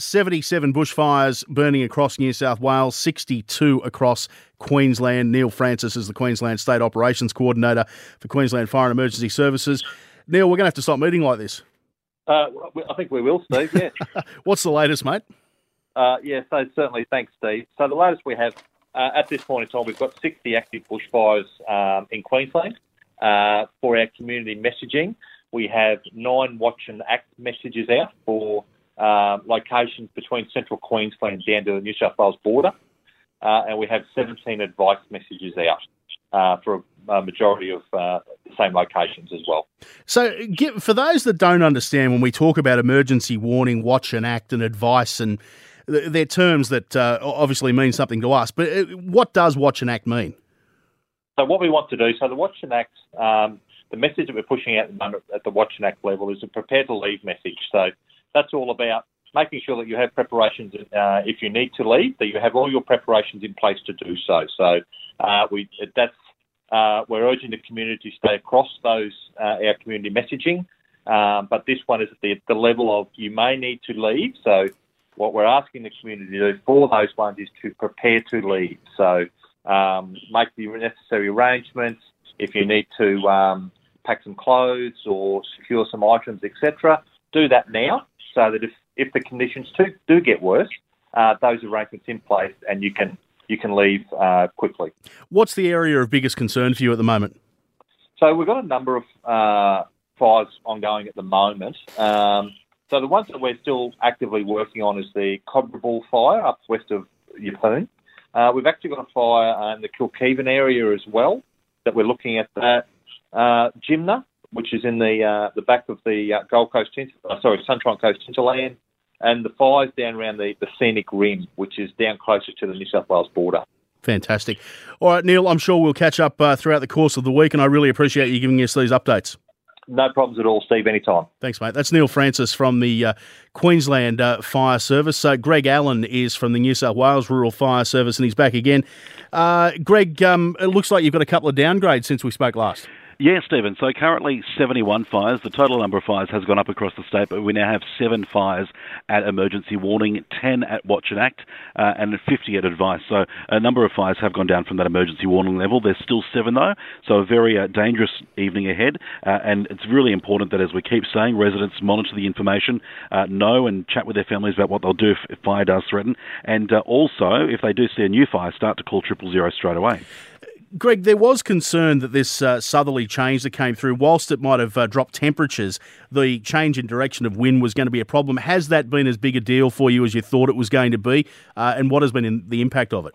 77 bushfires burning across New South Wales, 62 across Queensland. Neil Francis is the Queensland State Operations Coordinator for Queensland Fire and Emergency Services. Neil, we're going to have to stop meeting like this. I think we will, Steve, yeah. What's the latest, mate? So certainly, thanks, Steve. So the latest we have, at this point in time, we've got 60 active bushfires in Queensland. For our community messaging, we have 9 watch and act messages out for locations between central Queensland down to the New South Wales border. And we have 17 advice messages out for a majority of the same locations as well. So for those that don't understand, when we talk about emergency warning, watch and act and advice, and they're terms that obviously mean something to us, but what does watch and act mean? So what we want to do, so the watch and act, the message that we're pushing out at the watch and act level is a prepare to leave message. So that's all about making sure that you have preparations if you need to leave, that you have all your preparations in place to do so. So we're urging the community to stay across those our community messaging, but this one is at the level of you may need to leave. So what we're asking the community to do for those ones is to prepare to leave. So make the necessary arrangements if you need to pack some clothes or secure some items, etc. Do that now so that if the conditions do get worse, those arrangements in place and you can leave quickly. What's the area of biggest concern for you at the moment? So we've got a number of fires ongoing at the moment. So the ones that we're still actively working on is the Cobra Ball fire up west of Yipoon. We've actually got a fire in the Kilkeven area as well that we're looking at that. Jimna, which is in the back of the Sunshine Coast hinterland, and the fires down around the scenic rim, which is down closer to the New South Wales border. Fantastic. All right, Neil, I'm sure we'll catch up throughout the course of the week, and I really appreciate you giving us these updates. No problems at all, Steve, anytime. Thanks, mate. That's Neil Francis from the Queensland Fire Service. So Greg Allen is from the New South Wales Rural Fire Service, and he's back again. Greg, it looks like you've got a couple of downgrades since we spoke last. Yeah, Stephen. So currently 71 fires. The total number of fires has gone up across the state, but we now have 7 fires at emergency warning, 10 at watch and act, and 50 at advice. So a number of fires have gone down from that emergency warning level. There's still 7, though, so a very dangerous evening ahead. And it's really important that, as we keep saying, residents monitor the information, know and chat with their families about what they'll do if fire does threaten. And also, if they do see a new fire, start to call 000 straight away. Greg, there was concern that this southerly change that came through, whilst it might have dropped temperatures, the change in direction of wind was going to be a problem. Has that been as big a deal for you as you thought it was going to be? And what has been the impact of it?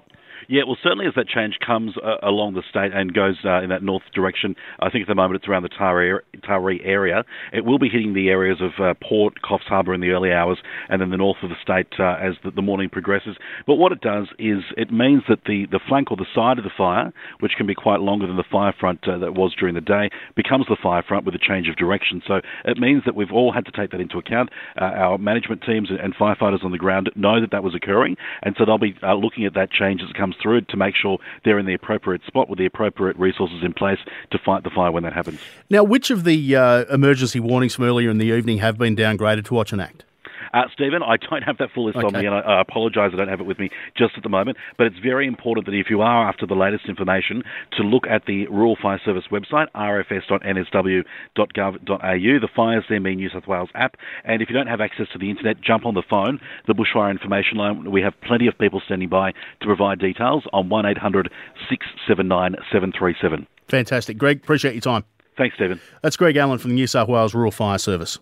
Yeah, well, certainly as that change comes along the state and goes in that north direction, I think at the moment it's around the Taree area. It will be hitting the areas of Port, Coffs Harbour in the early hours, and then the north of the state as the morning progresses. But what it does is it means that the flank or the side of the fire, which can be quite longer than the fire front that was during the day, becomes the fire front with a change of direction. So it means that we've all had to take that into account. Our management teams and firefighters on the ground know that was occurring, and so they'll be looking at that change as it comes through to make sure they're in the appropriate spot with the appropriate resources in place to fight the fire when that happens. Now, which of the emergency warnings from earlier in the evening have been downgraded to watch and act? Stephen, I don't have that full list on me, and I apologise I don't have it with me just at the moment, but it's very important that if you are after the latest information to look at the Rural Fire Service website, rfs.nsw.gov.au, the FiresMB New South Wales app, and if you don't have access to the internet, jump on the phone, the Bushfire Information Line. We have plenty of people standing by to provide details on 1800 679 737. Fantastic. Greg, appreciate your time. Thanks, Stephen. That's Greg Allen from the New South Wales Rural Fire Service.